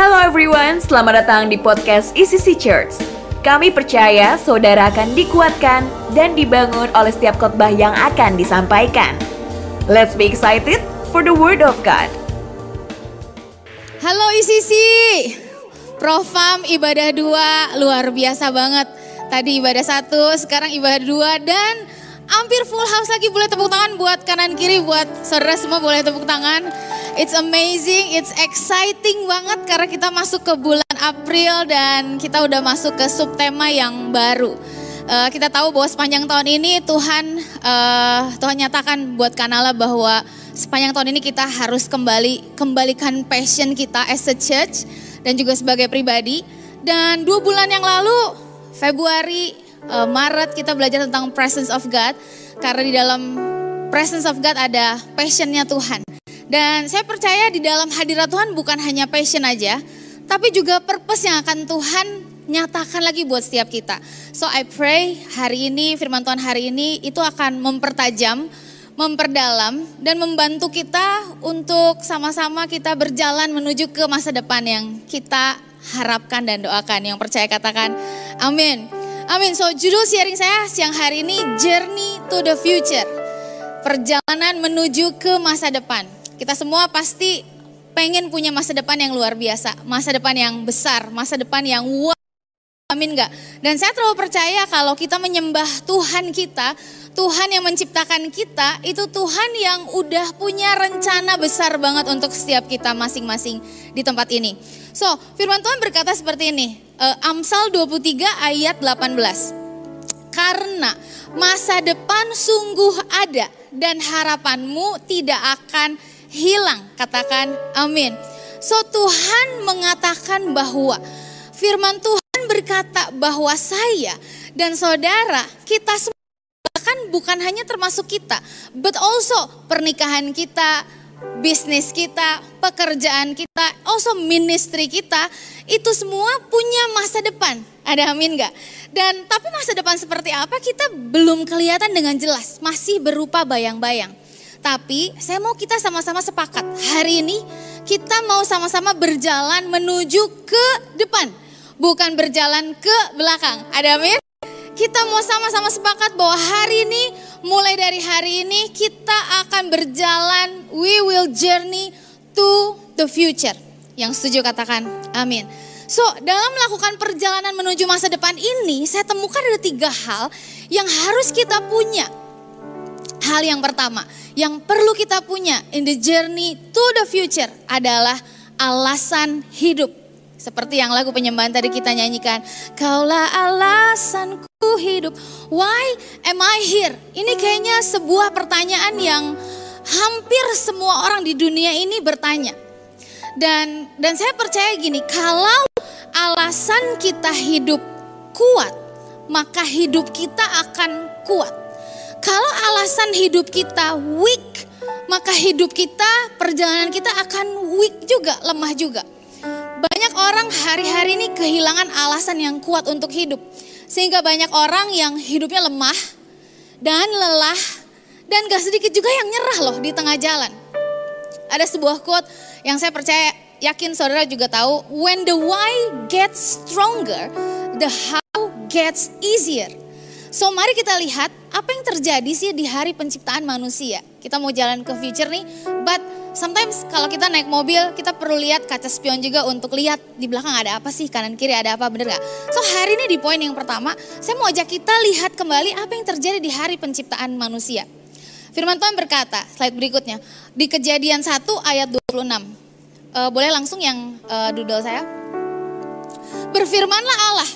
Hello everyone, selamat datang di podcast ECC Church. Kami percaya saudara akan dikuatkan dan dibangun oleh setiap khotbah yang akan disampaikan. Let's be excited for the Word of God. Halo ECC, Profam ibadah 2 luar biasa banget. Tadi ibadah 1, sekarang ibadah 2 dan hampir full house lagi. Boleh tepuk tangan buat kanan kiri, buat saudara semua boleh tepuk tangan. It's amazing, it's exciting banget karena kita masuk ke bulan April dan kita udah masuk ke subtema yang baru. Kita tahu bahwa sepanjang tahun ini Tuhan nyatakan buat Kanala bahwa sepanjang tahun ini kita harus kembalikan passion kita as a church dan juga sebagai pribadi. Dan 2 bulan yang lalu, Februari, Maret, kita belajar tentang presence of God karena di dalam presence of God ada passionnya Tuhan. Dan saya percaya di dalam hadirat Tuhan bukan hanya passion aja, tapi juga purpose yang akan Tuhan nyatakan lagi buat setiap kita. So I pray hari ini, firman Tuhan hari ini itu akan mempertajam, memperdalam, dan membantu kita untuk sama-sama kita berjalan menuju ke masa depan yang kita harapkan dan doakan. Yang percaya katakan amin. Amin. So judul sharing saya siang hari ini, Journey to the Future. Perjalanan menuju ke masa depan. Kita semua pasti pengen punya masa depan yang luar biasa, masa depan yang besar, masa depan yang wow, amin gak? Dan saya terlalu percaya kalau kita menyembah Tuhan kita, Tuhan yang menciptakan kita, itu Tuhan yang udah punya rencana besar banget untuk setiap kita masing-masing di tempat ini. So, firman Tuhan berkata seperti ini, Amsal 23 ayat 18. Karena masa depan sungguh ada dan harapanmu tidak akan hilang, katakan amin. So Tuhan mengatakan bahwa firman Tuhan berkata bahwa saya dan saudara kita semua, bahkan bukan hanya termasuk kita, but also pernikahan kita, bisnis kita, pekerjaan kita, also ministry kita, itu semua punya masa depan. Ada amin gak? Dan tapi masa depan seperti apa kita belum kelihatan dengan jelas, masih berupa bayang-bayang. Tapi saya mau kita sama-sama sepakat, hari ini kita mau sama-sama berjalan menuju ke depan, bukan berjalan ke belakang. Ada amin? Kita mau sama-sama sepakat bahwa hari ini, mulai dari hari ini kita akan berjalan, we will journey to the future. Yang setuju katakan amin. So dalam melakukan perjalanan menuju masa depan ini, saya temukan ada 3 hal yang harus kita punya. Hal yang pertama yang perlu kita punya in the journey to the future adalah alasan hidup. Seperti yang lagu penyembahan tadi kita nyanyikan, Kaulah alasanku hidup, why am I here? Ini kayaknya sebuah pertanyaan yang hampir semua orang di dunia ini bertanya. Dan saya percaya gini, kalau alasan kita hidup kuat, maka hidup kita akan kuat. Kalau alasan hidup kita weak, maka hidup kita, perjalanan kita akan weak juga, lemah juga. Banyak orang hari-hari ini kehilangan alasan yang kuat untuk hidup. Sehingga banyak orang yang hidupnya lemah dan lelah, dan gak sedikit juga yang nyerah loh di tengah jalan. Ada sebuah quote yang saya percaya, yakin saudara juga tahu. When the why gets stronger, the how gets easier. So mari kita lihat apa yang terjadi sih di hari penciptaan manusia. Kita mau jalan ke future nih, but sometimes kalau kita naik mobil kita perlu lihat kaca spion juga untuk lihat di belakang ada apa sih, kanan kiri ada apa, bener gak? So hari ini di poin yang pertama saya mau ajak kita lihat kembali apa yang terjadi di hari penciptaan manusia. Firman Tuhan berkata, slide berikutnya, di Kejadian 1 ayat 26. Boleh langsung yang doodle saya. Berfirmanlah Allah,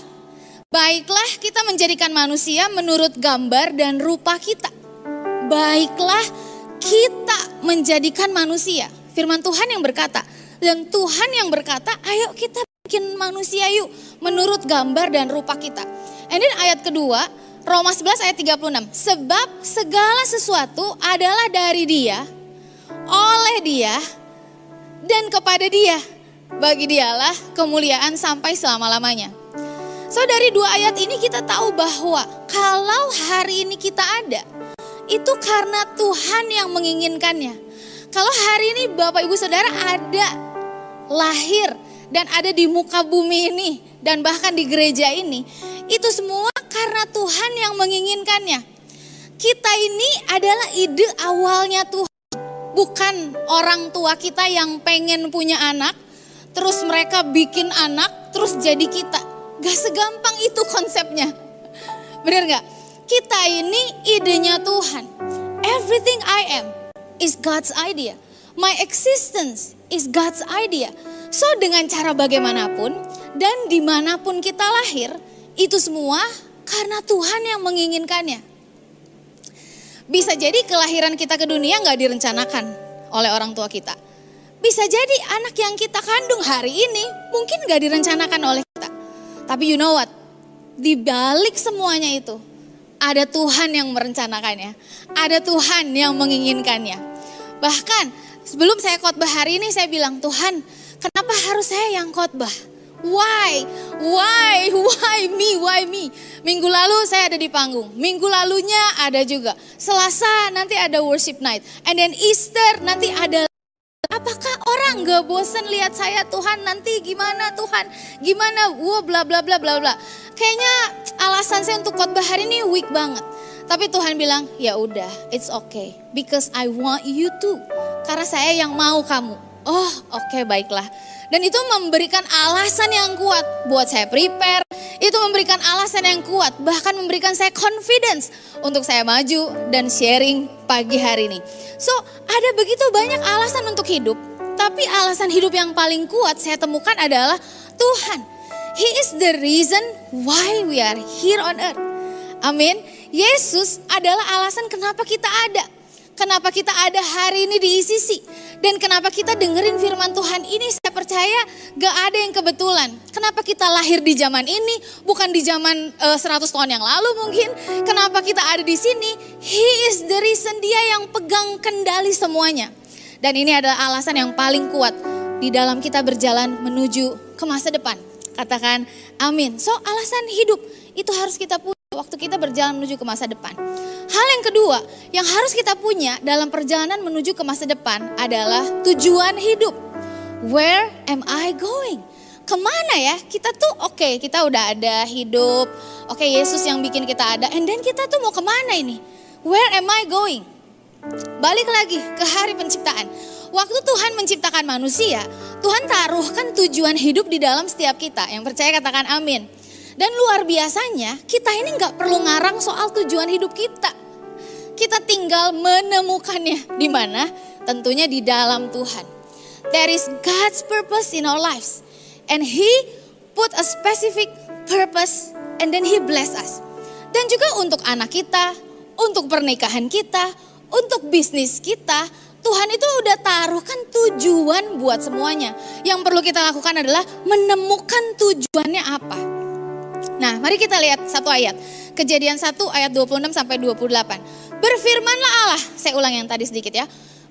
baiklah kita menjadikan manusia menurut gambar dan rupa kita. Baiklah kita menjadikan manusia. Firman Tuhan yang berkata. Dan Tuhan yang berkata, ayo kita bikin manusia yuk menurut gambar dan rupa kita. And then ayat kedua, Roma 11 ayat 36. Sebab segala sesuatu adalah dari Dia, oleh Dia, dan kepada Dia. Bagi Dialah kemuliaan sampai selama-lamanya. So dari 2 ayat ini kita tahu bahwa kalau hari ini kita ada, itu karena Tuhan yang menginginkannya. Kalau hari ini Bapak Ibu Saudara ada, lahir dan ada di muka bumi ini dan bahkan di gereja ini, itu semua karena Tuhan yang menginginkannya. Kita ini adalah ide awalnya Tuhan, bukan orang tua kita yang pengen punya anak, terus mereka bikin anak, terus jadi kita. Gak segampang itu konsepnya, bener gak? Kita ini idenya Tuhan. Everything I am is God's idea. My existence is God's idea. So dengan cara bagaimanapun dan dimanapun kita lahir, itu semua karena Tuhan yang menginginkannya. Bisa jadi kelahiran kita ke dunia gak direncanakan oleh orang tua kita. Bisa jadi anak yang kita kandung hari ini mungkin gak direncanakan oleh kita. Tapi you know what? Di balik semuanya itu, ada Tuhan yang merencanakannya. Ada Tuhan yang menginginkannya. Bahkan sebelum saya khotbah hari ini saya bilang, Tuhan kenapa harus saya yang khotbah? Why? Why? Why me? Why me? Minggu lalu saya ada di panggung. Minggu lalunya ada juga. Selasa nanti ada worship night. And then Easter nanti ada. Apakah orang gak bosen lihat saya, Tuhan nanti gimana Tuhan? Gimana? Wow, bla bla bla bla bla. Kayaknya alasan saya untuk khotbah hari ini weak banget. Tapi Tuhan bilang, ya udah, it's okay. Because I want you to. Karena saya yang mau kamu. Oh, oke, baiklah. Dan itu memberikan alasan yang kuat buat saya prepare. Itu memberikan alasan yang kuat, bahkan memberikan saya confidence untuk saya maju dan sharing pagi hari ini. So ada begitu banyak alasan untuk hidup, tapi alasan hidup yang paling kuat saya temukan adalah Tuhan. He is the reason why we are here on earth. Amin. Yesus adalah alasan kenapa kita ada. Kenapa kita ada hari ini di ECC. Dan kenapa kita dengerin firman Tuhan ini, saya percaya gak ada yang kebetulan. Kenapa kita lahir di zaman ini, bukan di zaman 100 tahun yang lalu mungkin. Kenapa kita ada di sini, He is the reason, dia yang pegang kendali semuanya. Dan ini adalah alasan yang paling kuat di dalam kita berjalan menuju ke masa depan. Katakan amin. So alasan hidup itu harus kita punya waktu kita berjalan menuju ke masa depan. Hal yang kedua yang harus kita punya dalam perjalanan menuju ke masa depan adalah tujuan hidup. Where am I going? Kemana ya? Kita tuh oke, kita udah ada hidup. Oke, Yesus yang bikin kita ada. And then kita tuh mau kemana ini? Where am I going? Balik lagi ke hari penciptaan. Waktu Tuhan menciptakan manusia, Tuhan taruhkan tujuan hidup di dalam setiap kita. Yang percaya katakan amin. Dan luar biasanya kita ini gak perlu ngarang soal tujuan hidup kita. Kita tinggal menemukannya. Di mana? Tentunya di dalam Tuhan. There is God's purpose in our lives. And He put a specific purpose and then He bless us. Dan juga untuk anak kita, untuk pernikahan kita, untuk bisnis kita. Tuhan itu udah taruhkan tujuan buat semuanya. Yang perlu kita lakukan adalah menemukan tujuannya apa. Nah, mari kita lihat satu ayat. Kejadian 1 ayat 26 sampai 28. Berfirmanlah Allah, saya ulang yang tadi sedikit ya.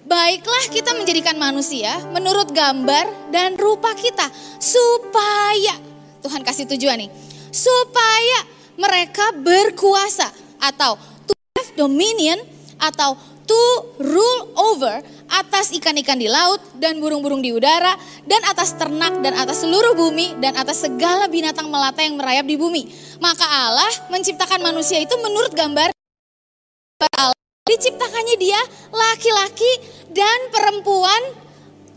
Baiklah kita menjadikan manusia menurut gambar dan rupa kita, supaya Tuhan kasih tujuan nih. Supaya mereka berkuasa atau to have dominion atau to rule over atas ikan-ikan di laut dan burung-burung di udara dan atas ternak dan atas seluruh bumi dan atas segala binatang melata yang merayap di bumi. Maka Allah menciptakan manusia itu menurut gambar Allah. Diciptakannya dia laki-laki dan perempuan,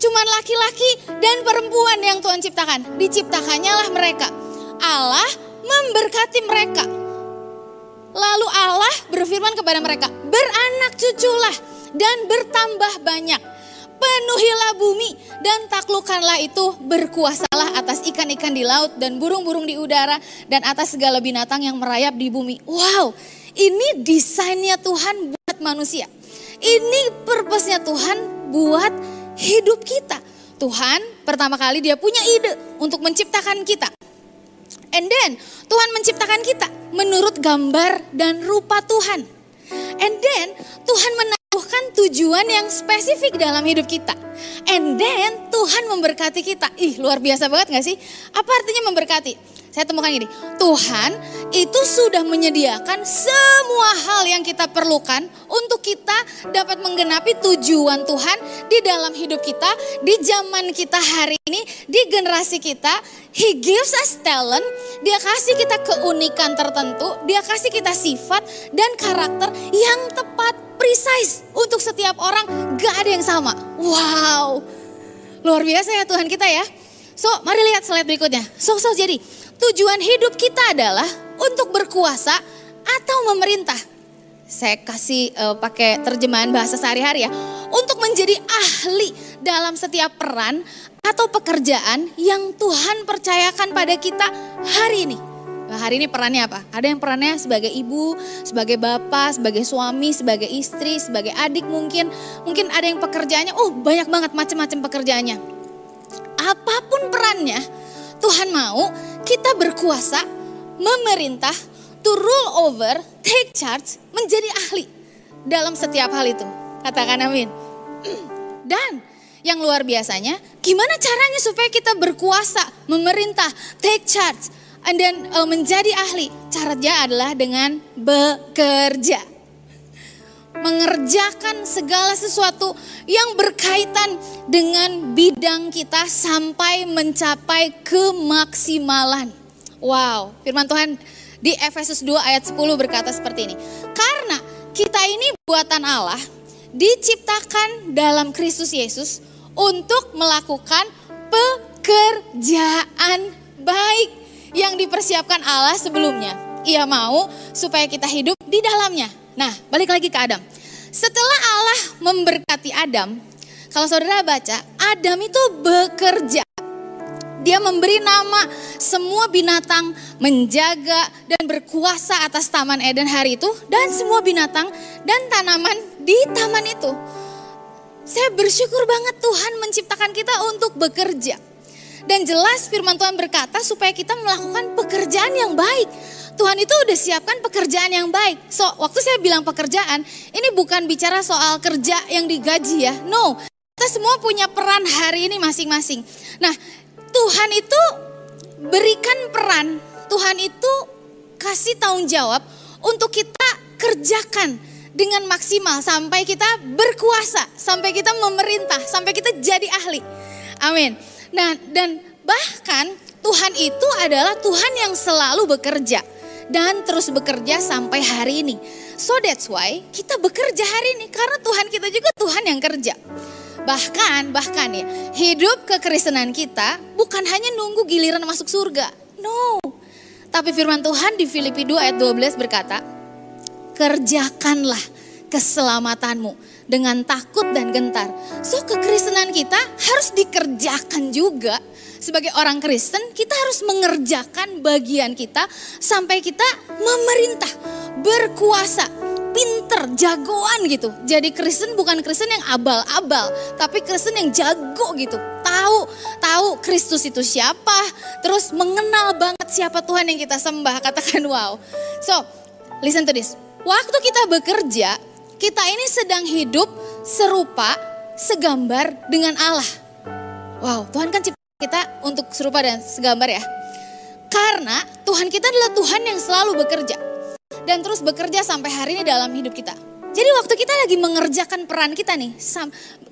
cuman laki-laki dan perempuan yang Tuhan ciptakan. Diciptakannya lah mereka. Allah memberkati mereka. Lalu Allah berfirman kepada mereka, beranak cuculah dan bertambah banyak. Penuhilah bumi dan taklukkanlah itu, berkuasalah atas ikan-ikan di laut dan burung-burung di udara dan atas segala binatang yang merayap di bumi. Wow, ini desainnya Tuhan buat manusia. Ini purpose-nya Tuhan buat hidup kita. Tuhan pertama kali dia punya ide untuk menciptakan kita. And then Tuhan menciptakan kita menurut gambar dan rupa Tuhan. And then Tuhan menaruhkan tujuan yang spesifik dalam hidup kita. And then Tuhan memberkati kita. Ih, luar biasa banget gak sih? Apa artinya memberkati? saya temukan gini, Tuhan itu sudah menyediakan semua hal yang kita perlukan untuk kita dapat menggenapi tujuan Tuhan di dalam hidup kita, di zaman kita hari ini, di generasi kita. He gives us talent, dia kasih kita keunikan tertentu, dia kasih kita sifat dan karakter yang tepat, precise untuk setiap orang, gak ada yang sama. Wow, luar biasa ya Tuhan kita ya. So, mari lihat slide berikutnya. Jadi, tujuan hidup kita adalah untuk berkuasa atau memerintah. Saya kasih pakai terjemahan bahasa sehari-hari ya. Untuk menjadi ahli dalam setiap peran atau pekerjaan yang Tuhan percayakan pada kita hari ini. Nah, hari ini perannya apa? Ada yang perannya sebagai ibu, sebagai bapak, sebagai suami, sebagai istri, sebagai adik mungkin. Mungkin ada yang pekerjaannya, banyak banget macam-macam pekerjaannya. Apapun perannya, Tuhan mau kita berkuasa, memerintah, to rule over, take charge, menjadi ahli dalam setiap hal itu. Katakan amin. Dan yang luar biasanya, gimana caranya supaya kita berkuasa, memerintah, take charge, and then menjadi ahli? Caranya adalah dengan bekerja. Mengerjakan segala sesuatu yang berkaitan dengan bidang kita sampai mencapai kemaksimalan. Wow, firman Tuhan di Efesus 2 ayat 10 berkata seperti ini. Karena kita ini buatan Allah, diciptakan dalam Kristus Yesus untuk melakukan pekerjaan baik yang dipersiapkan Allah sebelumnya. Ia mau supaya kita hidup di dalamnya. Nah, balik lagi ke Adam. Setelah Allah memberkati Adam, kalau saudara baca, Adam itu bekerja. Dia memberi nama semua binatang, menjaga dan berkuasa atas Taman Eden hari itu, dan semua binatang dan tanaman di taman itu. Saya bersyukur banget Tuhan menciptakan kita untuk bekerja. Dan jelas firman Tuhan berkata supaya kita melakukan pekerjaan yang baik. Tuhan itu udah siapkan pekerjaan yang baik. So, waktu saya bilang pekerjaan, ini bukan bicara soal kerja yang digaji ya. No, kita semua punya peran hari ini masing-masing. Nah, Tuhan itu berikan peran, Tuhan itu kasih tanggung jawab untuk kita kerjakan dengan maksimal sampai kita berkuasa, sampai kita memerintah, sampai kita jadi ahli. Amin. Nah, dan bahkan Tuhan itu adalah Tuhan yang selalu bekerja. Dan terus bekerja sampai hari ini. So that's why kita bekerja hari ini. Karena Tuhan kita juga Tuhan yang kerja. Bahkan ya, hidup kekristenan kita bukan hanya nunggu giliran masuk surga. No. Tapi firman Tuhan di Filipi 2 ayat 12 berkata, kerjakanlah keselamatanmu dengan takut dan gentar. So kekristenan kita harus dikerjakan juga. Sebagai orang Kristen, kita harus mengerjakan bagian kita sampai kita memerintah, berkuasa, pinter, jagoan gitu. Jadi Kristen bukan Kristen yang abal-abal, tapi Kristen yang jago gitu. Tahu Kristus itu siapa, terus mengenal banget siapa Tuhan yang kita sembah. Katakan wow. So, listen to this. Waktu kita bekerja, kita ini sedang hidup serupa, segambar dengan Allah. Wow, Tuhan kan cipta kita untuk serupa dan segambar ya. Karena Tuhan kita adalah Tuhan yang selalu bekerja. Dan terus bekerja sampai hari ini dalam hidup kita. Jadi waktu kita lagi mengerjakan peran kita nih,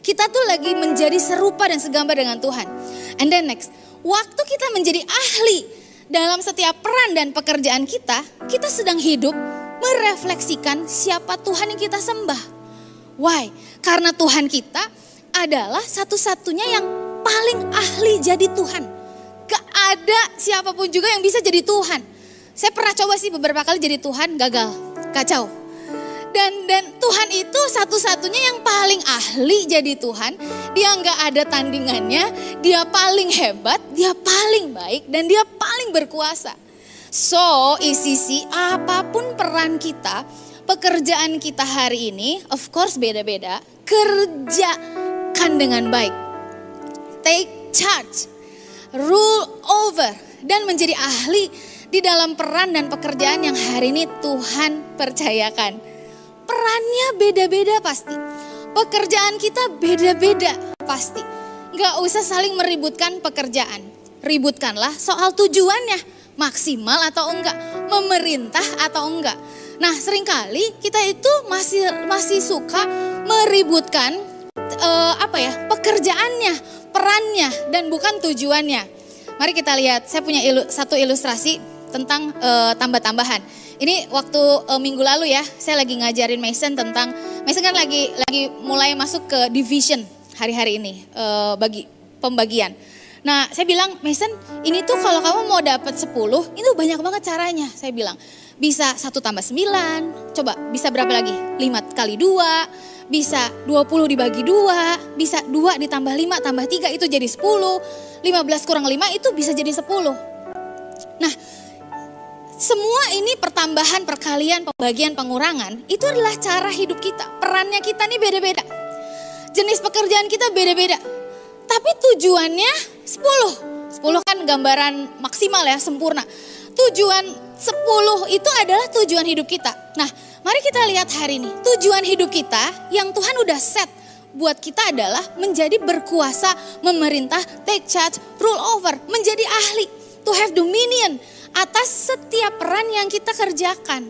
kita tuh lagi menjadi serupa dan segambar dengan Tuhan. And then next, waktu kita menjadi ahli dalam setiap peran dan pekerjaan kita, kita sedang hidup merefleksikan siapa Tuhan yang kita sembah. Why? Karena Tuhan kita adalah satu-satunya yang paling ahli jadi Tuhan. Gak ada siapapun juga yang bisa jadi Tuhan. Saya pernah coba sih beberapa kali jadi Tuhan, gagal, kacau. Dan Tuhan itu satu-satunya yang paling ahli jadi Tuhan. Dia gak ada tandingannya, dia paling hebat, dia paling baik, dan dia paling berkuasa. So ECC, apapun peran kita, pekerjaan kita hari ini, of course beda-beda, kerjakan dengan baik. Take charge, rule over, dan menjadi ahli di dalam peran dan pekerjaan yang hari ini Tuhan percayakan. Perannya beda-beda pasti, pekerjaan kita beda-beda pasti. Gak usah saling meributkan pekerjaan, ributkanlah soal tujuannya. maksimal atau enggak, memerintah atau enggak. Nah, seringkali kita itu masih suka meributkan pekerjaannya, perannya, dan bukan tujuannya. Mari kita lihat, saya punya satu ilustrasi tentang tambah-tambahan. Ini waktu minggu lalu ya, saya lagi ngajarin Mason tentang, Mason kan lagi mulai masuk ke division hari-hari ini, bagi pembagian. Nah, saya bilang, Mason, ini tuh kalau kamu mau dapat 10, itu banyak banget caranya, saya bilang. Bisa 1 tambah 9, coba bisa berapa lagi? 5 kali 2, bisa 20 dibagi 2, bisa 2 ditambah 5 tambah 3 itu jadi 10, 15 kurang 5 itu bisa jadi 10. Nah, semua ini pertambahan, perkalian, pembagian, pengurangan itu adalah cara hidup kita. Perannya kita nih beda-beda. Jenis pekerjaan kita beda-beda. Tapi tujuannya 10. 10 kan gambaran maksimal ya, sempurna. Tujuan 10 itu adalah tujuan hidup kita. Nah, mari kita lihat hari ini. Tujuan hidup kita yang Tuhan udah set buat kita adalah menjadi berkuasa, memerintah, take charge, rule over, menjadi ahli, to have dominion atas setiap peran yang kita kerjakan.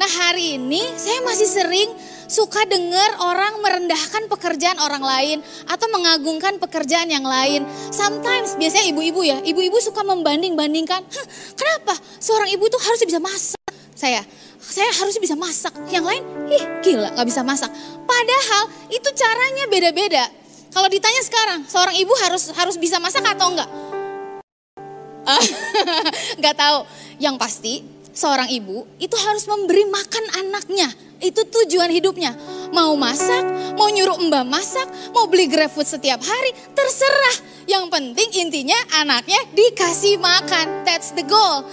Nah, hari ini saya masih sering suka dengar orang merendahkan pekerjaan orang lain atau mengagungkan pekerjaan yang lain. Sometimes biasanya ibu-ibu ya, ibu-ibu suka membanding-bandingkan. Kenapa seorang ibu itu harus bisa masak? Saya harus bisa masak. Yang lain, gila gak bisa masak. Padahal itu caranya beda-beda. Kalau ditanya sekarang, seorang ibu harus bisa masak atau enggak? Gak tahu. Yang pasti seorang ibu itu harus memberi makan anaknya. Itu tujuan hidupnya. Mau masak, mau nyuruh mbak masak, mau beli GrabFood setiap hari, terserah. Yang penting intinya anaknya dikasih makan. That's the goal.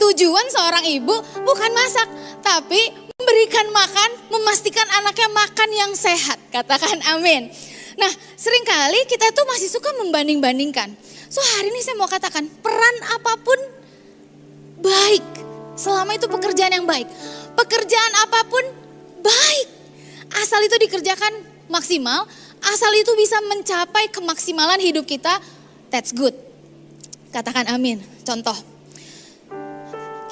Tujuan seorang ibu bukan masak, tapi memberikan makan, memastikan anaknya makan yang sehat. Katakan amin. Nah, seringkali kita tuh masih suka membanding-bandingkan. So hari ini saya mau katakan, peran apapun baik, selama itu pekerjaan yang baik. Pekerjaan apapun baik, asal itu dikerjakan maksimal, asal itu bisa mencapai kemaksimalan hidup kita, that's good. Katakan amin. Contoh,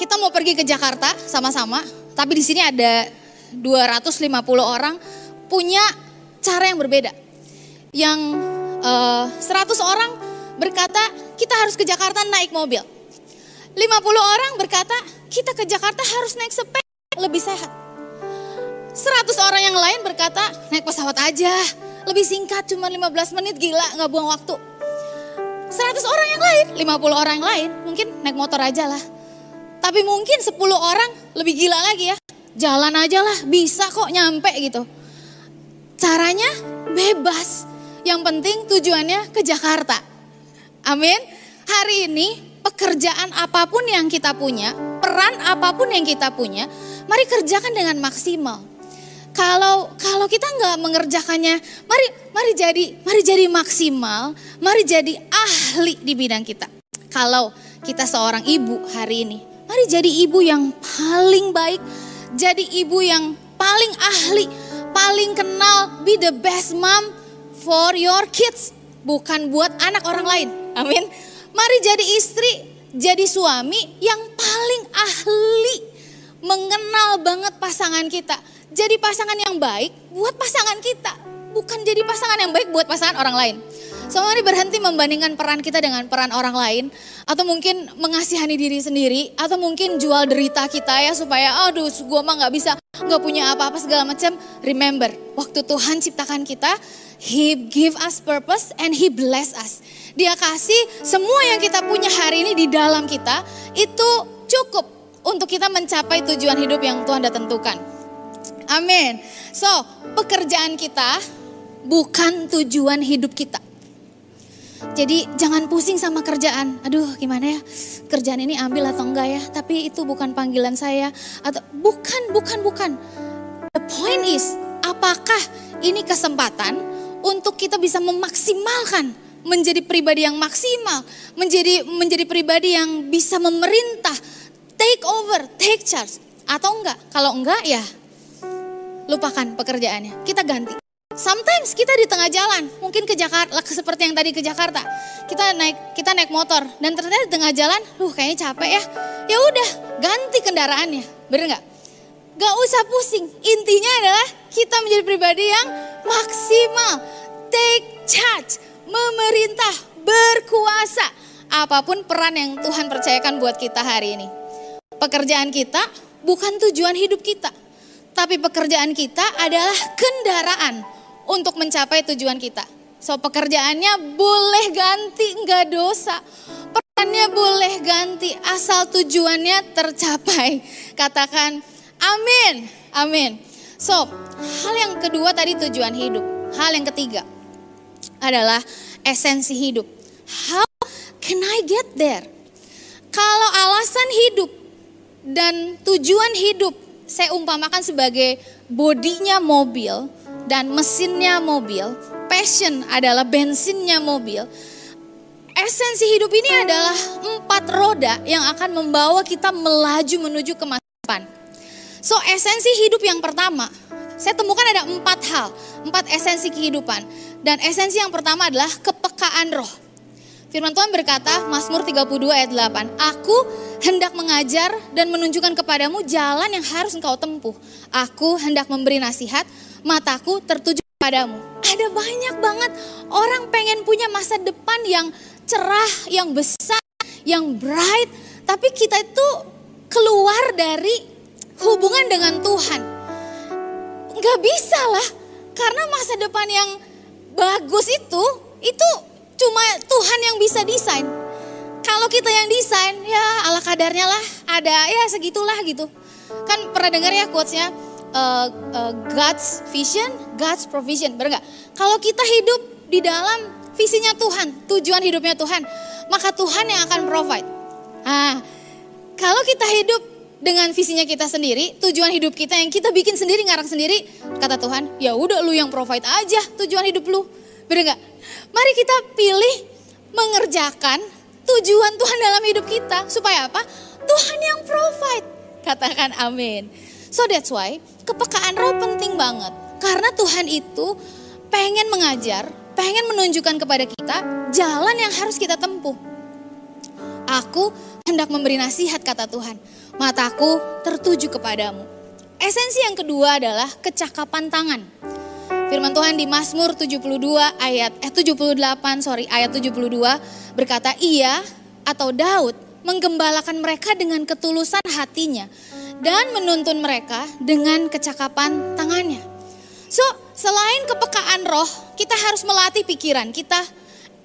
kita mau pergi ke Jakarta sama-sama, tapi di sini ada 250 orang punya cara yang berbeda. Yang 100 orang berkata kita harus ke Jakarta naik mobil. 50 orang berkata kita ke Jakarta harus naik sepeda lebih sehat. 100 orang yang lain berkata naik pesawat aja lebih singkat, cuma 15 menit, gila gak buang waktu. 100 orang yang lain, 50 orang yang lain mungkin naik motor aja lah. Tapi mungkin 10 orang lebih gila lagi ya, jalan aja lah bisa kok nyampe gitu. Caranya bebas, yang penting tujuannya ke Jakarta. Amin. Hari ini pekerjaan apapun yang kita punya, peran apapun yang kita punya, mari kerjakan dengan maksimal. Kalau kita nggak mengerjakannya, mari jadi maksimal, mari jadi ahli di bidang kita. Kalau kita seorang ibu hari ini, mari jadi ibu yang paling baik, jadi ibu yang paling ahli, paling kenal, be the best mom for your kids, bukan buat anak orang lain. Amin. Mari jadi istri, jadi suami yang paling ahli mengenal banget pasangan kita. Jadi pasangan yang baik buat pasangan kita, bukan jadi pasangan yang baik buat pasangan orang lain. So mari berhenti membandingkan peran kita dengan peran orang lain, atau mungkin mengasihani diri sendiri, atau mungkin jual derita kita ya supaya aduh gua mah gak bisa, gak punya apa-apa segala macam. Remember, waktu Tuhan ciptakan kita, He give us purpose and He bless us. Dia kasih semua yang kita punya hari ini di dalam kita, itu cukup untuk kita mencapai tujuan hidup yang Tuhan sudah tentukan. Amin. So, pekerjaan kita bukan tujuan hidup kita. Jadi jangan pusing sama kerjaan. Aduh gimana ya, kerjaan ini ambil atau enggak ya, tapi itu bukan panggilan saya. Atau bukan. The point is, apakah ini kesempatan untuk kita bisa memaksimalkan, menjadi pribadi yang maksimal, menjadi pribadi yang bisa memerintah, take over, take charge, atau enggak? Kalau enggak ya lupakan pekerjaannya, kita ganti Sometimes kita di tengah jalan, mungkin ke Jakarta, seperti yang tadi ke Jakarta, kita naik motor dan ternyata di tengah jalan, kayaknya capek ya. Ya udah, ganti kendaraannya, bener nggak? Gak usah pusing. Intinya adalah kita menjadi pribadi yang maksimal, take charge, memerintah, berkuasa. Apapun peran yang Tuhan percayakan buat kita hari ini. Pekerjaan kita bukan tujuan hidup kita, tapi pekerjaan kita adalah kendaraan untuk mencapai tujuan kita. So pekerjaannya boleh ganti, enggak dosa. Perannya boleh ganti asal tujuannya tercapai. Katakan amin, amin. So hal yang kedua tadi tujuan hidup. Hal yang ketiga adalah esensi hidup. How can I get there? Kalau alasan hidup dan tujuan hidup saya umpamakan sebagai bodinya mobil dan mesinnya mobil, passion adalah bensinnya mobil. Esensi hidup ini adalah 4 roda yang akan membawa kita melaju menuju ke masa depan. So esensi hidup yang pertama, saya temukan ada 4 hal, 4 esensi kehidupan. Dan esensi yang pertama adalah kepekaan roh. Firman Tuhan berkata, Mazmur 32 ayat 8, Aku hendak mengajar dan menunjukkan kepadamu jalan yang harus engkau tempuh. Aku hendak memberi nasihat, mataku tertuju padamu. Ada banyak banget orang pengen punya masa depan yang cerah, yang besar, yang bright. Tapi kita itu keluar dari hubungan dengan Tuhan. Gak bisa lah. Karena masa depan yang bagus itu cuma Tuhan yang bisa desain. Kalau kita yang desain, ya ala kadarnya lah. Ada ya segitulah gitu. Kan pernah dengar ya quotes-nya. God's vision, God's provision, bener gak? Kalau kita hidup di dalam visinya Tuhan, tujuan hidupnya Tuhan, maka Tuhan yang akan provide. Nah, kalau kita hidup dengan visinya kita sendiri, tujuan hidup kita yang kita bikin sendiri, ngarang sendiri, kata Tuhan, ya udah lu yang provide aja tujuan hidup lu, bener gak? Mari kita pilih mengerjakan tujuan Tuhan dalam hidup kita, supaya apa? Tuhan yang provide, katakan amin. So that's why kepekaan roh penting banget. Karena Tuhan itu pengen mengajar, pengen menunjukkan kepada kita jalan yang harus kita tempuh. Aku hendak memberi nasihat, kata Tuhan. Mataku tertuju kepadamu. Esensi yang kedua adalah kecakapan tangan. Firman Tuhan di Mazmur 78 ayat 72 berkata, ia atau Daud menggembalakan mereka dengan ketulusan hatinya dan menuntun mereka dengan kecakapan tangannya. So, selain kepekaan roh, kita harus melatih pikiran kita,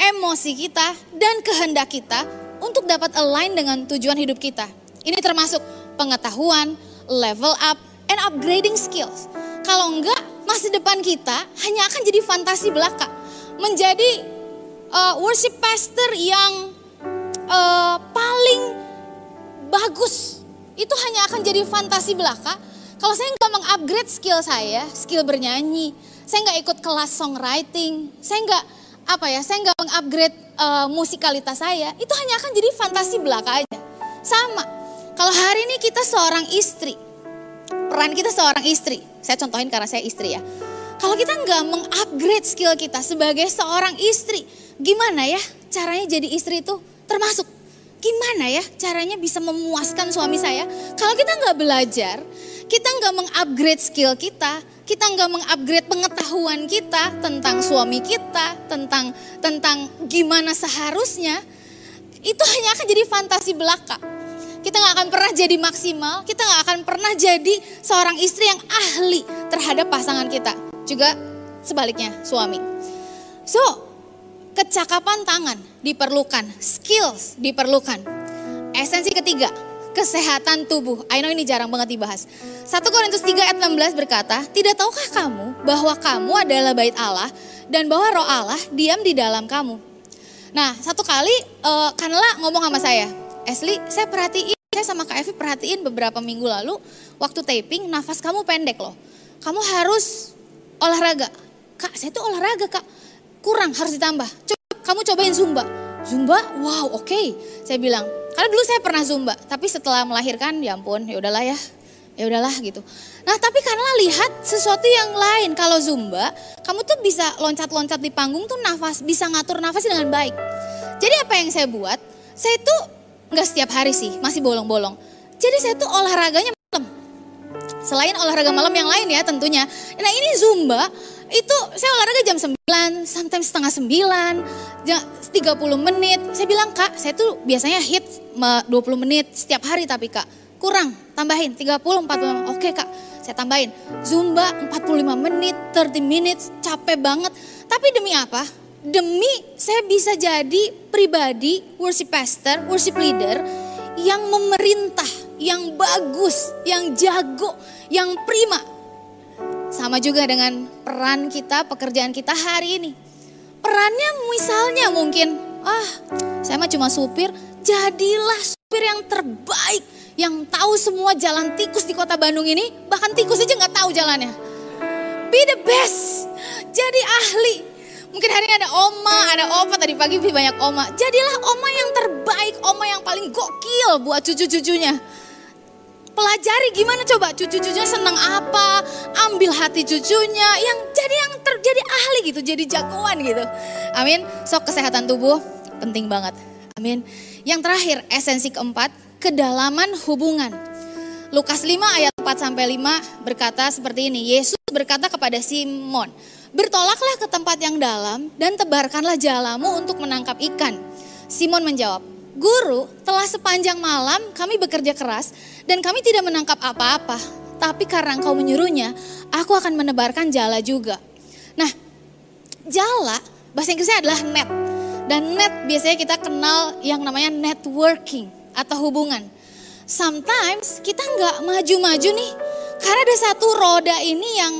emosi kita, dan kehendak kita untuk dapat align dengan tujuan hidup kita. Ini termasuk pengetahuan, level up, and upgrading skills. Kalau enggak, masa depan kita hanya akan jadi fantasi belaka. Menjadi worship pastor yang paling bagus. Itu hanya akan jadi fantasi belaka kalau saya nggak mengupgrade skill saya, skill bernyanyi, saya nggak ikut kelas songwriting, saya nggak mengupgrade musikalitas saya, itu hanya akan jadi fantasi belaka aja. Sama, kalau hari ini kita seorang istri, peran kita seorang istri, saya contohin karena saya istri ya. Kalau kita nggak mengupgrade skill kita sebagai seorang istri, gimana ya caranya jadi istri itu termasuk? Gimana ya caranya bisa memuaskan suami saya? Kalau kita nggak belajar, kita nggak mengupgrade skill kita nggak mengupgrade pengetahuan kita tentang suami kita, tentang gimana seharusnya, itu hanya akan jadi fantasi belaka. Kita nggak akan pernah jadi maksimal, kita nggak akan pernah jadi seorang istri yang ahli terhadap pasangan kita. Juga sebaliknya suami. So, kecakapan tangan diperlukan, skills diperlukan. Esensi ketiga, kesehatan tubuh. I know ini jarang banget dibahas. 1 Korintus 3 ayat 16 berkata, tidak tahukah kamu bahwa kamu adalah bait Allah dan bahwa roh Allah diam di dalam kamu. Nah, satu kali Kanala ngomong sama saya, Esli, saya sama Kak Evie perhatiin beberapa minggu lalu, waktu taping nafas kamu pendek loh. Kamu harus olahraga. Kak, saya tuh olahraga kak. Kurang, harus ditambah. Kamu cobain Zumba. Zumba? Wow, oke. Saya bilang, karena dulu saya pernah Zumba. Tapi setelah melahirkan, ya ampun, ya udahlah ya. ya udahlah gitu. Nah tapi karena lihat sesuatu yang lain, kalau Zumba kamu tuh bisa loncat-loncat di panggung tuh nafas, bisa ngatur nafas dengan baik. Jadi apa yang saya buat, saya tuh nggak setiap hari sih, masih bolong-bolong. Jadi saya tuh olahraganya malam, selain olahraga malam yang lain ya tentunya. Nah ini Zumba itu saya olahraga jam 9, sometimes setengah 9, 30 menit. Saya bilang kak, saya tuh biasanya hit 20 menit setiap hari tapi kak, kurang, tambahin 30, 40, oke kak saya tambahin. Zumba 45 menit, 30 menit, capek banget. Tapi demi apa? Demi saya bisa jadi pribadi, worship pastor, worship leader yang memerintah, yang bagus, yang jago, yang prima. Sama juga dengan peran kita, pekerjaan kita hari ini. Perannya misalnya mungkin, saya mah cuma supir, jadilah supir yang terbaik, yang tahu semua jalan tikus di kota Bandung ini, bahkan tikus aja gak tahu jalannya. Be the best, jadi ahli. Mungkin hari ini ada oma, ada opa, tadi pagi banyak oma. Jadilah oma yang terbaik, oma yang paling gokil buat cucu-cucunya. Pelajari gimana coba cucu-cucunya senang apa, ambil hati cucunya, yang jadi ahli gitu, jadi jagoan gitu. Amin. So kesehatan tubuh penting banget. Amin. Yang terakhir esensi keempat, kedalaman hubungan. Lukas 5 ayat 4-5 berkata seperti ini. Yesus berkata kepada Simon, "Bertolaklah ke tempat yang dalam dan tebarkanlah jalamu untuk menangkap ikan." Simon menjawab, "Guru, telah sepanjang malam kami bekerja keras dan kami tidak menangkap apa-apa. Tapi karena engkau menyuruhnya, aku akan menebarkan jala juga." Nah, jala bahasa Inggrisnya adalah net. Dan net biasanya kita kenal yang namanya networking atau hubungan. Sometimes kita nggak maju-maju nih karena ada satu roda ini yang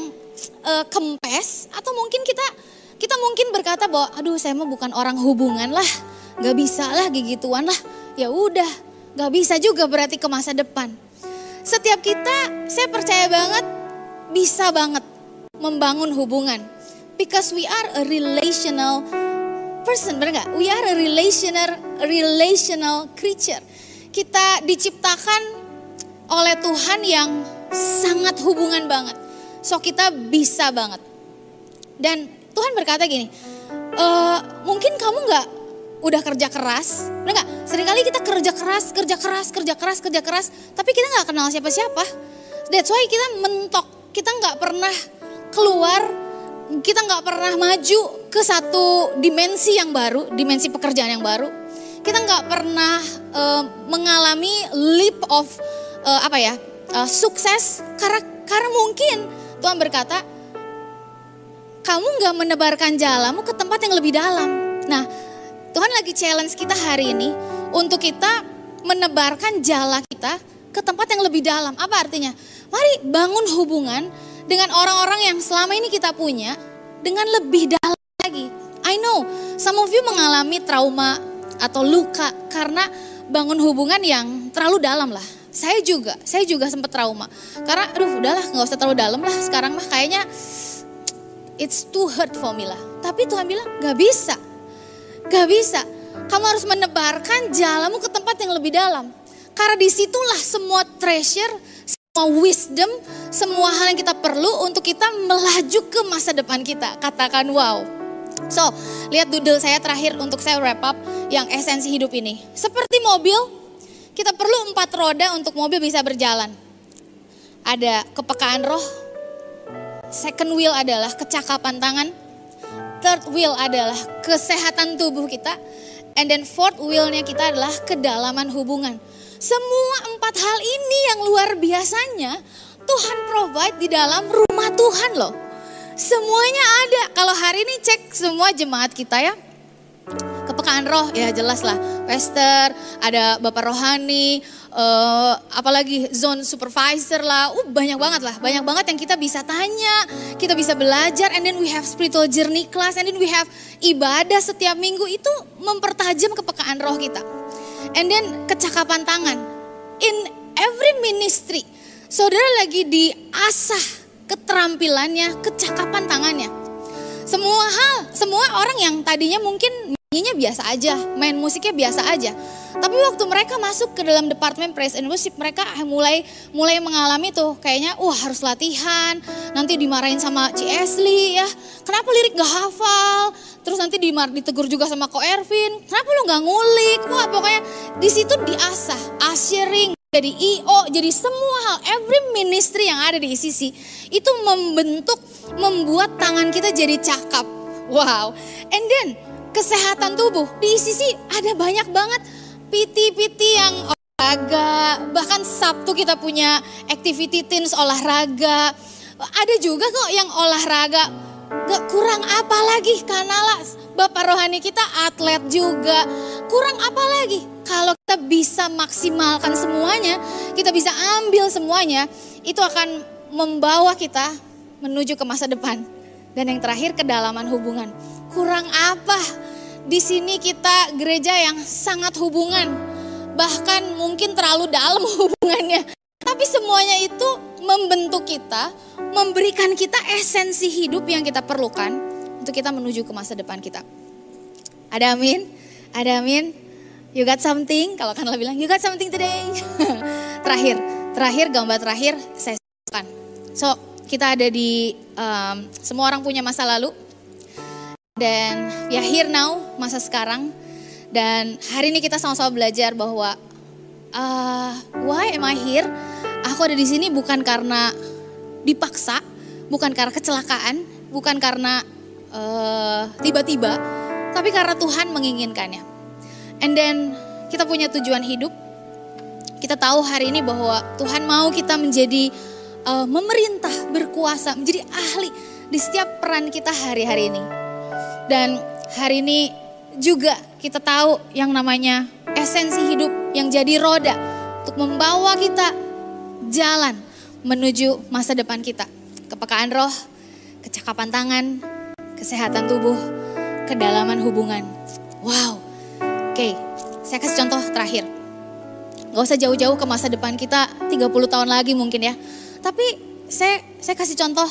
kempes, atau mungkin kita mungkin berkata bahwa aduh saya mah bukan orang hubungan lah. Gak bisa lah, gigituan lah, ya udah gak bisa juga berarti ke masa depan. Setiap kita, saya percaya banget, bisa banget membangun hubungan. Because we are a relational person, bener gak? We are a relational creature. Kita diciptakan oleh Tuhan yang sangat hubungan banget. So kita bisa banget. Dan Tuhan berkata gini, mungkin kamu gak udah kerja keras, bener gak? Seringkali kita kerja keras, tapi kita gak kenal siapa-siapa. That's why kita mentok, kita gak pernah keluar, kita gak pernah maju ke satu dimensi yang baru, dimensi pekerjaan yang baru. Kita gak pernah mengalami leap of sukses, karena mungkin Tuhan berkata, kamu gak menebarkan jalamu ke tempat yang lebih dalam. Nah, Tuhan lagi challenge kita hari ini untuk kita menebarkan jala kita ke tempat yang lebih dalam. Apa artinya? Mari bangun hubungan dengan orang-orang yang selama ini kita punya dengan lebih dalam lagi. I know some of you mengalami trauma atau luka karena bangun hubungan yang terlalu dalam lah. Saya juga sempat trauma. Karena aduh udahlah gak usah terlalu dalam lah sekarang mah kayaknya it's too hurt for me lah. Tapi Tuhan bilang gak bisa. Gak bisa, kamu harus menebarkan jalamu ke tempat yang lebih dalam. Karena disitulah semua treasure, semua wisdom, semua hal yang kita perlu untuk kita melaju ke masa depan kita. Katakan wow. So, lihat doodle saya terakhir untuk saya wrap up yang esensi hidup ini. Seperti mobil, kita perlu 4 roda untuk mobil bisa berjalan. Ada kepekaan roh, second wheel adalah kecakapan tangan, third wheel adalah kesehatan tubuh kita, and then fourth wheelnya kita adalah kedalaman hubungan. Semua 4 hal ini yang luar biasanya Tuhan provide di dalam rumah Tuhan loh. Semuanya ada. Kalau hari ini cek semua jemaat kita ya. Kepekaan roh ya jelas lah. Pastor, ada bapak rohani, apalagi zone supervisor lah. Banyak banget yang kita bisa tanya, kita bisa belajar, and then we have spiritual journey class, and then we have ibadah setiap minggu. Itu mempertajam kepekaan roh kita. And then kecakapan tangan. In every ministry, saudara lagi diasah keterampilannya, kecakapan tangannya. Semua hal, semua orang yang tadinya mungkin nyanyinya biasa aja, main musiknya biasa aja. Tapi waktu mereka masuk ke dalam departemen praise and worship, mereka mulai mengalami tuh kayaknya harus latihan, nanti dimarahin sama Ci Esli ya. Kenapa lirik gak hafal? Terus nanti ditegur juga sama Ko Ervin, kenapa lu gak ngulik? Wah, pokoknya di situ diasah, asyiring, jadi IO, jadi semua hal, every ministry yang ada di ECC itu membentuk, membuat tangan kita jadi cakap. Wow. And then kesehatan tubuh di ECC ada banyak banget PT-PT yang olahraga, bahkan Sabtu kita punya activity teens olahraga. Ada juga kok yang olahraga. Gak kurang apa lagi Kanala, Bapak rohani kita atlet juga. Kurang apa lagi? Kalau kita bisa maksimalkan semuanya, kita bisa ambil semuanya, itu akan membawa kita menuju ke masa depan. Dan yang terakhir, kedalaman hubungan. Kurang apa? Di sini kita gereja yang sangat hubungan, bahkan mungkin terlalu dalam hubungannya. Tapi semuanya itu membentuk kita, memberikan kita esensi hidup yang kita perlukan untuk kita menuju ke masa depan kita. Ada amin? Ada amin? You got something, kalau Kanala bilang you got something today. terakhir gambar terakhir saya tunjukkan. So kita ada di semua orang punya masa lalu dan ya here now, masa sekarang, dan hari ini kita sama-sama belajar bahwa why am I here? Aku ada di sini bukan karena dipaksa, bukan karena kecelakaan, bukan karena tiba-tiba, tapi karena Tuhan menginginkannya. And then kita punya tujuan hidup. Kita tahu hari ini bahwa Tuhan mau kita menjadi memerintah, berkuasa, menjadi ahli di setiap peran kita hari-hari ini. Dan hari ini juga kita tahu yang namanya esensi hidup yang jadi roda untuk membawa kita jalan menuju masa depan kita. Kepekaan roh, kecakapan tangan, kesehatan tubuh, kedalaman hubungan. Wow. Oke, saya kasih contoh terakhir. Gak usah jauh-jauh ke masa depan kita 30 tahun lagi mungkin ya. Tapi saya kasih contoh,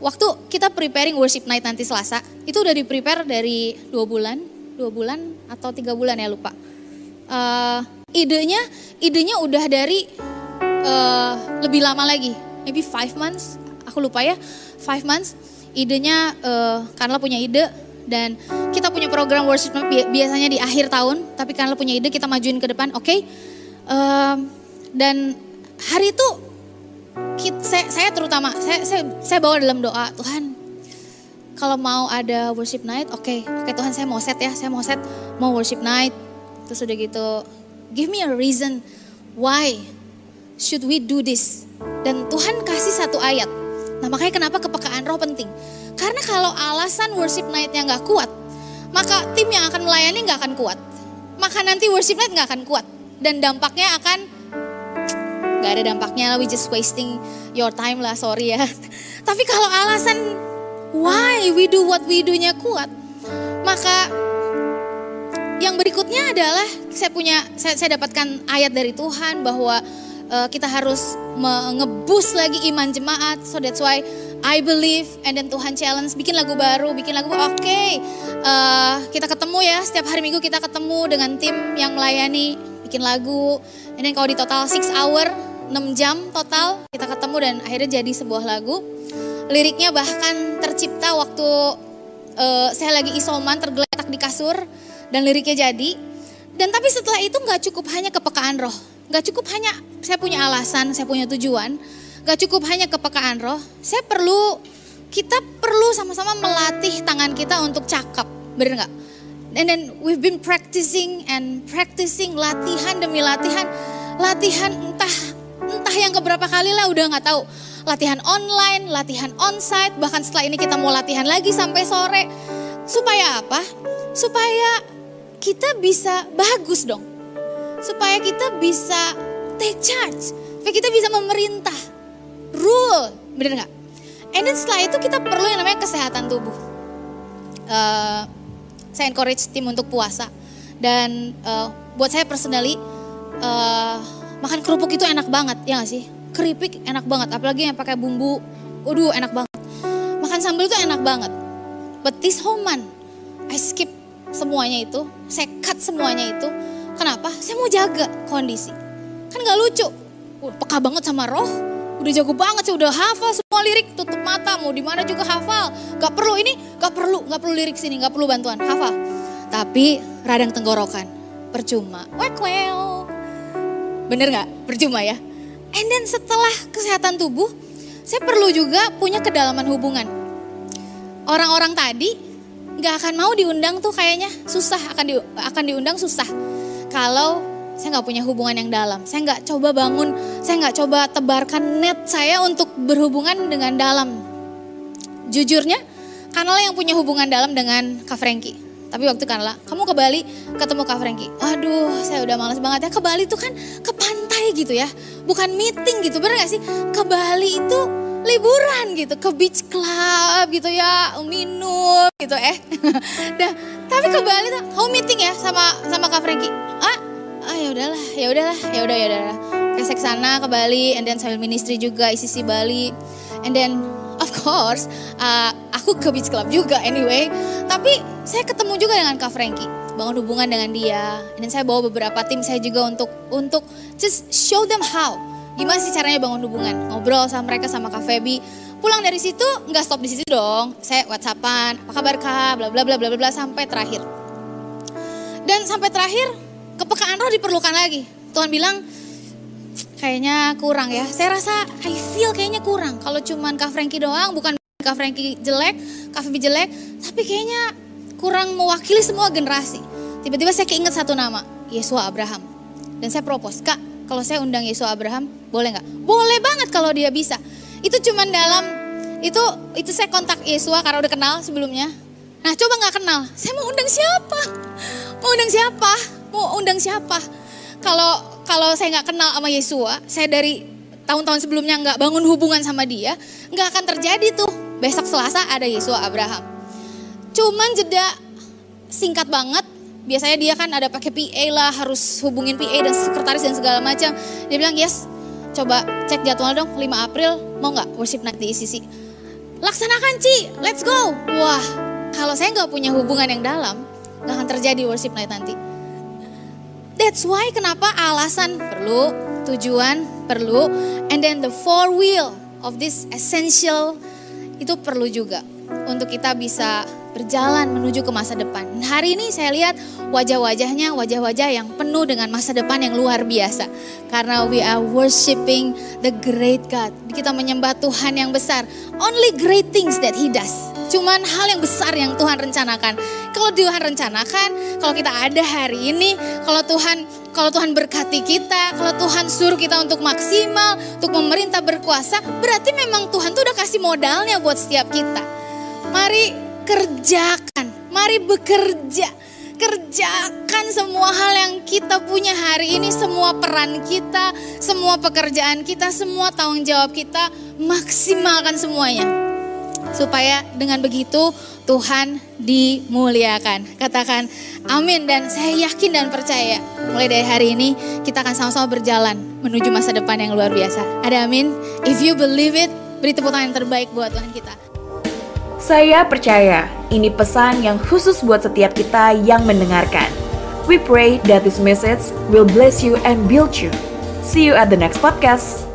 waktu kita preparing worship night nanti Selasa, itu udah di-prepare dari 2 bulan atau 3 bulan ya, lupa. Idenya udah dari lebih lama lagi, maybe 5 months, aku lupa ya, 5 months. Idenya, Kanala punya ide, dan kita punya program worship biasanya di akhir tahun, tapi karena punya ide kita majuin ke depan, oke. Dan hari itu saya bawa dalam doa, Tuhan kalau mau ada worship night, oke Tuhan saya mau worship night. Terus udah gitu, give me a reason why should we do this. Dan Tuhan kasih satu ayat. Nah makanya kenapa kepekaan roh penting. Karena kalau alasan worship night-nya gak kuat, maka tim yang akan melayani gak akan kuat. Maka nanti worship night gak akan kuat. Dan dampaknya akan, gak ada dampaknya lah, we just wasting your time lah, sorry ya. Tapi kalau alasan why we do what we do-nya kuat, maka yang berikutnya adalah saya dapatkan ayat dari Tuhan bahwa kita harus mengebus lagi iman jemaat. So that's why I believe, and then Tuhan challenge, bikin lagu baru, oke, kita ketemu ya, setiap hari Minggu kita ketemu dengan tim yang melayani, bikin lagu, and then kalau di total 6 hour, 6 jam total, kita ketemu dan akhirnya jadi sebuah lagu. Liriknya bahkan tercipta waktu saya lagi isoman, tergeletak di kasur, dan liriknya jadi. Dan tapi setelah itu gak cukup hanya kepekaan roh, gak cukup hanya saya punya alasan, saya punya tujuan, gak cukup hanya kepekaan roh, kita perlu sama-sama melatih tangan kita untuk cakap, bener gak? And then we've been practicing, latihan demi latihan entah yang keberapa kali lah, udah gak tahu. Latihan online, latihan onsite, bahkan setelah ini kita mau latihan lagi sampai sore. Supaya apa? Supaya kita bisa bagus dong. Supaya kita bisa take charge, supaya kita bisa memerintah. Rule, bener gak? And then setelah itu kita perlu yang namanya kesehatan tubuh. Saya encourage tim untuk puasa. Dan buat saya personally, makan kerupuk itu enak banget, ya gak sih? Keripik enak banget, apalagi yang pakai bumbu, enak banget. Makan sambal itu enak banget. Petis homan, I skip semuanya itu, saya cut semuanya itu. Kenapa? Saya mau jaga kondisi. Kan gak lucu, peka banget sama roh, udah jago banget, saya udah hafal semua lirik, tutup mata, mau dimana juga hafal. Gak perlu ini, gak perlu lirik sini, gak perlu bantuan, hafal. Tapi radang tenggorokan, percuma, well. Bener gak? Percuma ya. And then setelah kesehatan tubuh, saya perlu juga punya kedalaman hubungan. Orang-orang tadi gak akan mau diundang tuh kayaknya, susah, akan diundang susah. Kalau saya gak punya hubungan yang dalam, saya gak coba bangun, saya gak coba tebarkan net saya untuk berhubungan dengan dalam. Jujurnya, Kanala yang punya hubungan dalam dengan Kak Franky. Tapi waktu Kanala, kamu ke Bali ketemu Kak Franky. Aduh, saya udah malas banget ya, ke Bali tuh kan ke pantai gitu ya. Bukan meeting gitu, bener gak sih? Ke Bali itu liburan gitu, ke beach club gitu ya, minum gitu Nah, tapi ke Bali tuh, kamu meeting ya sama Kak Franky. Ya udahlah. Kesek sana ke Bali, and then sambil ministry juga ECC Bali, and then of course aku ke beach club juga anyway. Tapi saya ketemu juga dengan Kak Franky, bangun hubungan dengan dia, and then saya bawa beberapa tim saya juga untuk just show them how, gimana sih caranya bangun hubungan, ngobrol sama mereka sama Kak Feby. Pulang dari situ nggak stop di situ dong, saya WhatsAppan, apa kabar Kak, bla bla bla bla bla sampai terakhir. Dan sampai terakhir kepekaan roh diperlukan lagi. Tuhan bilang kayaknya kurang ya. Saya rasa I feel kayaknya kurang. Kalau cuman Kak Franky doang, bukan Kak Franky jelek, Kak Feby jelek, tapi kayaknya kurang mewakili semua generasi. Tiba-tiba saya keinget satu nama, Yesua Abraham. Dan saya propose, Kak, kalau saya undang Yesua Abraham, boleh nggak? Boleh banget kalau dia bisa. Itu cuman dalam itu saya kontak Yesua karena udah kenal sebelumnya. Nah, coba nggak kenal, saya mau undang siapa? Mau undang siapa? Kalau saya nggak kenal sama Yesua, saya dari tahun-tahun sebelumnya nggak bangun hubungan sama dia, nggak akan terjadi tuh. Besok Selasa ada Yesua Abraham. Cuman jeda singkat banget. Biasanya dia kan ada pakai PA lah, harus hubungin PA dan sekretaris dan segala macam. Dia bilang, yes, coba cek jadwal dong, 5 April mau nggak worship night di ECC? Laksanakan Ci, let's go. Wah, kalau saya nggak punya hubungan yang dalam, nggak akan terjadi worship night nanti. That's why kenapa alasan perlu, tujuan perlu, and then the four wheel of this essential itu perlu juga untuk kita bisa berjalan menuju ke masa depan. Dan hari ini saya lihat wajah-wajahnya, wajah-wajah yang penuh dengan masa depan yang luar biasa. Karena we are worshiping the great God. Kita menyembah Tuhan yang besar. Only great things that He does. Cuman hal yang besar yang Tuhan rencanakan. Kalau Tuhan rencanakan, kalau kita ada hari ini, kalau Tuhan berkati kita, kalau Tuhan suruh kita untuk maksimal, untuk memerintah berkuasa, berarti memang Tuhan tuh udah kasih modalnya buat setiap kita. Mari kerjakan, mari bekerja, kerjakan semua hal yang kita punya hari ini, semua peran kita, semua pekerjaan kita, semua tanggung jawab kita, maksimalkan semuanya. Supaya dengan begitu Tuhan dimuliakan. Katakan amin, dan saya yakin dan percaya mulai dari hari ini kita akan sama-sama berjalan menuju masa depan yang luar biasa. Ada amin? If you believe it, beri tepuk tangan yang terbaik buat Tuhan kita. Saya percaya ini pesan yang khusus buat setiap kita yang mendengarkan. We pray that this message will bless you and build you. See you at the next podcast.